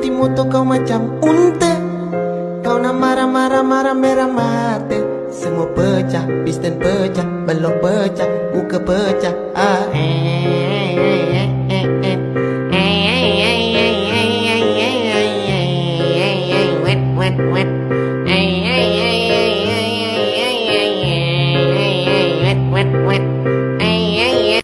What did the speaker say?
sentimoto kau macam unta. Kau nak marah-marah-marah merah mata. Semua pecah, pisten pecah, belok pecah, muka pecah. Ah, wet, wet.